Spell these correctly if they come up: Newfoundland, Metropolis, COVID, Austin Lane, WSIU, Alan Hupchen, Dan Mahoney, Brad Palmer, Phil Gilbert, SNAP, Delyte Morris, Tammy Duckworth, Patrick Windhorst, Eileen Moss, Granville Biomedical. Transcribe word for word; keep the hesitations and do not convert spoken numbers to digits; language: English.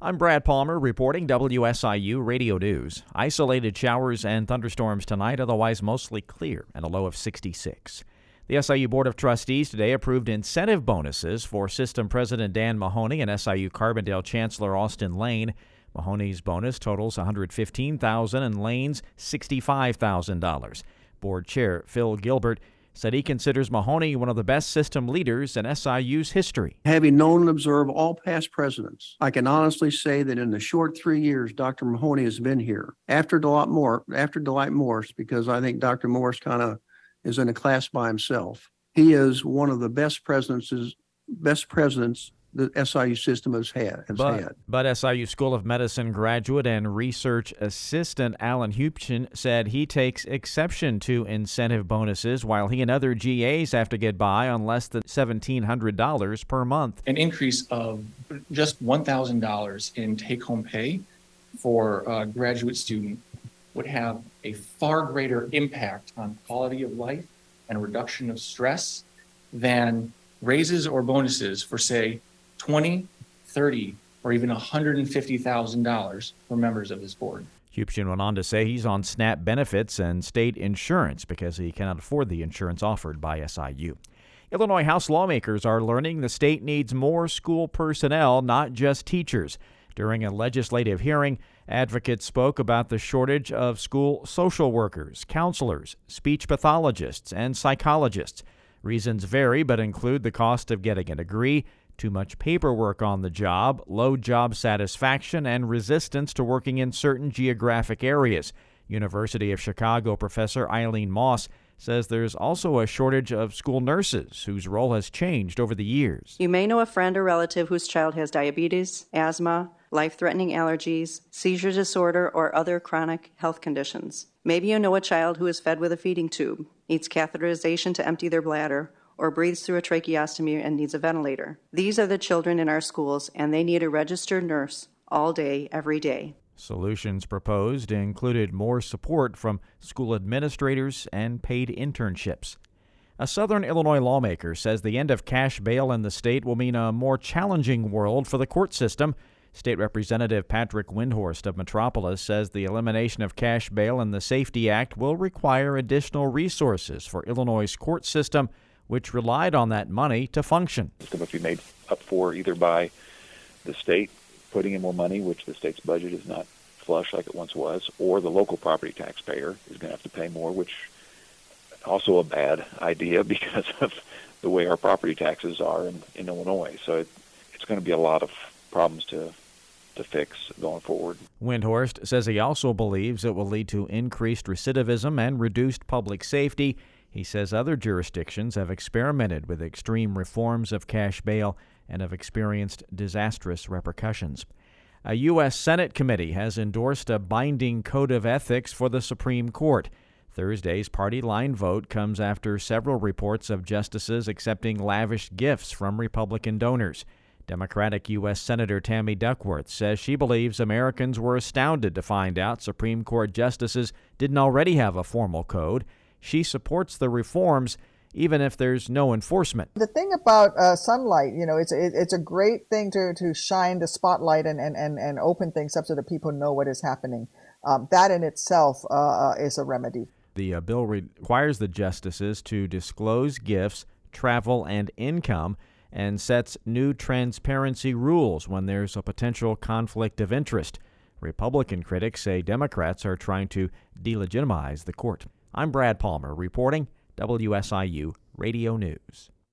I'm Brad Palmer reporting W S I U Radio News. Isolated showers and thunderstorms tonight, otherwise mostly clear, and a low of sixty-six. The S I U Board of Trustees today approved incentive bonuses for System President Dan Mahoney and S I U Carbondale Chancellor Austin Lane. Mahoney's bonus totals one hundred fifteen thousand dollars and Lane's sixty-five thousand dollars. Board Chair Phil Gilbert said he considers Mahoney one of the best system leaders in S I U's history. Having known and observed all past presidents, I can honestly say that in the short three years Doctor Mahoney has been here, after Delyte Morris, after Delyte Morris, because I think Doctor Morris kind of is in a class by himself, he is one of the best presidents, best presidents the S I U system has had. Has but, had. But S I U School of Medicine graduate and research assistant Alan Hupchen said he takes exception to incentive bonuses while he and other G As have to get by on less than one thousand seven hundred dollars per month. An increase of just one thousand dollars in take-home pay for a graduate student would have a far greater impact on quality of life and reduction of stress than raises or bonuses for, say, twenty, thirty, or even one hundred fifty thousand dollars for members of this board. Hupchen went on to say he's on SNAP benefits and state insurance because he cannot afford the insurance offered by S I U. Illinois House lawmakers are learning the state needs more school personnel, not just teachers. During a legislative hearing, advocates spoke about the shortage of school social workers, counselors, speech pathologists, and psychologists. Reasons vary but include the cost of getting a degree, too much paperwork on the job, low job satisfaction, and resistance to working in certain geographic areas. University of Chicago professor Eileen Moss says there's also a shortage of school nurses whose role has changed over the years. You may know a friend or relative whose child has diabetes, asthma, life-threatening allergies, seizure disorder, or other chronic health conditions. Maybe you know a child who is fed with a feeding tube, needs catheterization to empty their bladder, or breathes through a tracheostomy and needs a ventilator. These are the children in our schools, and they need a registered nurse all day, every day. Solutions proposed included more support from school administrators and paid internships. A Southern Illinois lawmaker says the end of cash bail in the state will mean a more challenging world for the court system. State Representative Patrick Windhorst of Metropolis says the elimination of cash bail in the Safety Act will require additional resources for Illinois' court system, which relied on that money to function. It's going to be made up for either by the state putting in more money, which the state's budget is not flush like it once was, or the local property taxpayer is going to have to pay more, which is also a bad idea because of the way our property taxes are in, in Illinois. So it, it's going to be a lot of problems to to fix going forward. Windhorst says he also believes it will lead to increased recidivism and reduced public safety. He says other jurisdictions have experimented with extreme reforms of cash bail and have experienced disastrous repercussions. A U S Senate committee has endorsed a binding code of ethics for the Supreme Court. Thursday's party line vote comes after several reports of justices accepting lavish gifts from Republican donors. Democratic U S Senator Tammy Duckworth says she believes Americans were astounded to find out Supreme Court justices didn't already have a formal code. She supports the reforms even if there's no enforcement. The thing about uh, sunlight, you know, it's it, it's a great thing to, to shine the spotlight and, and, and, and open things up so that people know what is happening. Um, that in itself uh, is a remedy. The uh, bill requires the justices to disclose gifts, travel, and income, and sets new transparency rules when there's a potential conflict of interest. Republican critics say Democrats are trying to delegitimize the court. I'm Brad Palmer reporting W S I U Radio News.